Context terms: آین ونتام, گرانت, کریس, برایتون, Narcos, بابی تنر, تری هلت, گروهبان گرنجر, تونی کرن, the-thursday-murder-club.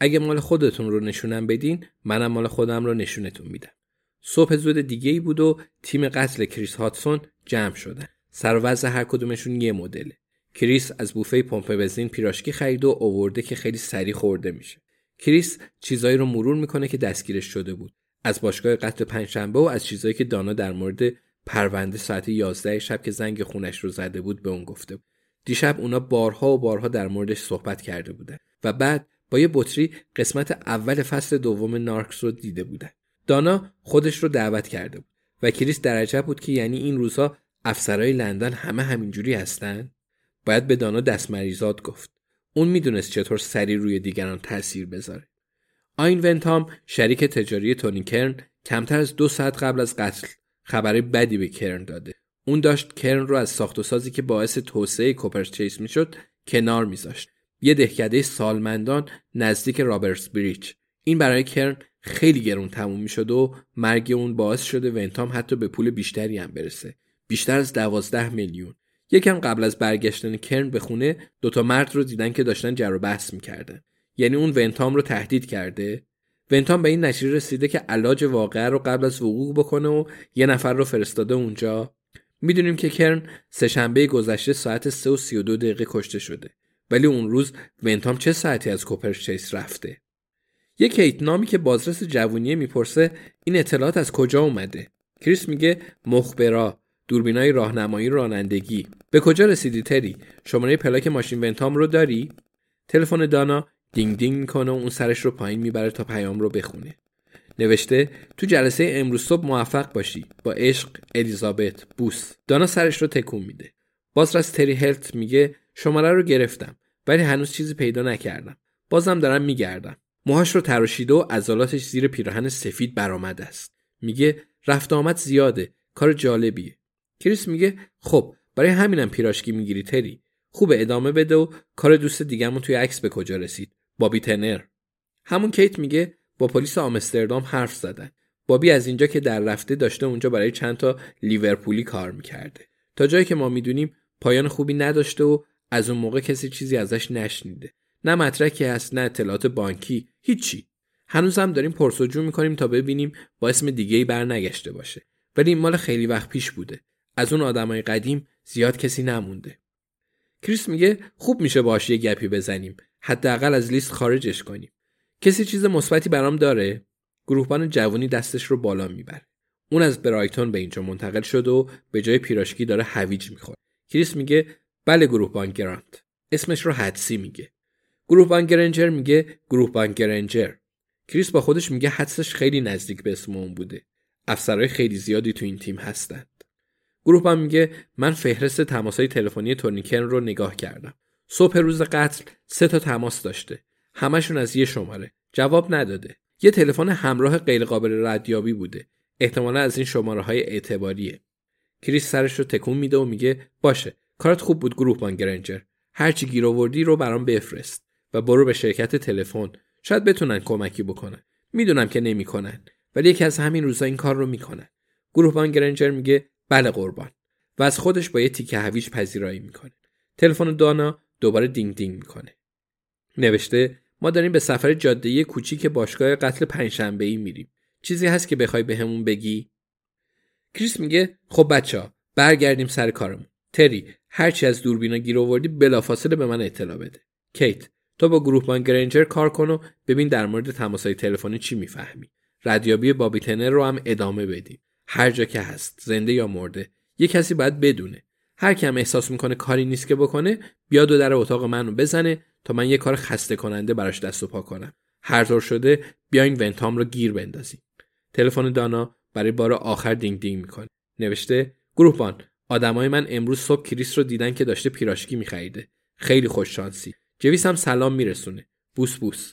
اگه مال خودتون رو نشونم بدین، منم مال خودم رو نشونتون میدم. صبح زود دیگه‌ای بود و تیم قتل کریس هاتسون جمع شدن. سر و وضع هر کدومشون یه مدله. کریس از بوفه پمپ بنزین پیراشکی خرید و آورده که خیلی سریع خورده میشه. کریس چیزایی رو مرور میکنه که دستگیرش شده بود. از باشگاه قتل پنجشنبه و از چیزایی که دانا در مورد پرونده ساعت 11 شب که زنگ خونش رو زده بود به اون گفته بود. دیشب اونا بارها و بارها در موردش صحبت کرده بودن و بعد با یه بطری قسمت اول فصل دوم نارکس رو دیده بودن. دانا خودش رو دعوت کرده بود و کریس در عجب بود که یعنی این روزها افسرهای لندن همه همینجوری هستن؟ باید به دانا دست مریضات گفت. اون میدونست چطور سری روی دیگران تأثیر بذاره. آین ونتام شریک تجاری تونی کرن کمتر از 2 ساعت قبل از قتل خبر بدی به کرن داده. اون داشت کرن رو از ساخت و سازی که باعث توسعه کوپرچیس میشد کنار میذاشت. یه دهکده سالمندان نزدیک رابرتس بریج. این برای کرن خیلی گرون تموم میشد و مرگ اون باعث شده ونتام حتی به پول بیشتری هم برسه. بیشتر از 12 میلیون. یکم قبل از برگشتن کرن به خونه 2 تا مرد رو دیدن که داشتن جر و بحث میکردن. یعنی اون ونتام رو تهدید کرده. ونتام به این نتیجه رسیده که علاج واقعه رو قبل از وقوع بکنه و یه نفر رو فرستاده اونجا. میدونیم که کرن سه‌شنبه گذشته ساعت 3:32 کشته شده. ولی اون روز ونتام چه ساعتی از کوپرچیس رفته؟ یک کیت نامی که بازرس جوونیه میپرسه این اطلاعات از کجا اومده؟ کریس میگه مخبرا، دوربینای راهنمایی رانندگی. به کجا رسیدی تری؟ شماره پلاک ماشین ونتام رو داری؟ تلفن دانا دینگ دینگ میکنه و اون سرش رو پایین میبره تا پیام رو بخونه. نوشته تو جلسه امروز صبح موفق باشی. با عشق الیزابت. بوس. دانا سرش رو تکون میده. بازرس تری هلت میگه شماره رو گرفتم ولی هنوز چیزی پیدا نکردم. بازم دارم میگردم. موهاش رو تراشیده و عضلاتش زیر پیراهن سفید برآمده است. میگه رفت آمد زیاده. کار جالبیه. کریس میگه خب برای همینم پیراشکی میگیری تری. خوب ادامه بده و کار دوست دیگه‌مون توی عکس به کجا رسید؟ بابی تنر. همون کیت میگه با پلیس آمستردام حرف زدن. بابی از اینجا که در رفته داشته اونجا برای چند تا لیورپولی کار میکرده. تا جایی که ما میدونیم پایان خوبی نداشته و از اون موقع کسی چیزی ازش نشنیده. نه مدرکی هست، نه اطلاعات بانکی، هیچی. هنوز هم داریم پرس‌وجو می‌کنیم تا ببینیم با اسم دیگه‌ای برنگشته باشه. ولی این مال خیلی وقت پیش بوده. از اون آدمای قدیم زیاد کسی نمونده. کریس میگه خوب میشه باهاش یه گپی بزنیم. حداقل از لیست خارجش کنیم. کسی چیز مثبتی برام داره؟ گروهبان جوانی دستش رو بالا میبره. اون از برایتون به اینجا منتقل شد و به جای پیراشکی داره هویج می‌خوره. کریس میگه بله گروهبان گرانت. اسمش رو حدسی میگه. گروهبان گرنجر میگه گروهبان گرنجر. کریس با خودش میگه حدسش خیلی نزدیک به اسم اون بوده. افسرهای خیلی زیادی تو این تیم هستند. گروهبان میگه من فهرست تماس‌های تلفنی تونی کرن رو نگاه کردم. صبح روز قتل 3 تماس داشته. همشون از یه شماره. جواب نداده. یه تلفن همراه غیر قابل ردیابی بوده. احتمالاً از این شماره‌های اعتباریه. کریس سرش رو تکون میده و میگه باشه، کارت خوب بود گروهبان گرنجر. هرچی گیر آوردی رو برام بفرست و برو به شرکت تلفن. شاید بتونن کمکی بکنن. میدونم که نمی‌کنن، ولی یکی از همین روزا این کار رو می‌کنه. گروهبان گرنجر میگه بله قربان و از خودش با یه تیکه هویج پذیرایی میکنه. تلفن دانا دوباره دینگ دینگ میکنه. نوشته ما داریم به سفر جاده‌ای کوچیک باشگاه قتل پنجشنبه‌ای میریم. چیزی هست که بخوای بهمون بگی؟ کریس میگه خب بچه‌ها برگردیم سر کارمون. تری هرچی از دوربینا گیر آوردی بلافاصله به من اطلاع بده. کیت تو با گروهبان گرنجر کار کن و ببین در مورد تماس‌های تلفنی چی میفهمی. ردیابی بابی تنر رو هم ادامه بدیم. هر جا که هست، زنده یا مرده، یه کسی باید بدونه. هر کی هم احساس میکنه کاری نیست که بکنه، بیاد و در اتاق منو بزنه تا من یه کار خسته کننده براش دست و پا کنم. هر طور شده بیاین ونتام رو گیر بندازیم. تلفن دانا برای بار آخر دینگ دینگ میکنه. نوشته گروهبان، آدمای من امروز صبح کریس رو دیدن که داشته پیراشکی میخریده. خیلی خوش شانسی. جویس هم سلام میرسونه. بوس بوس.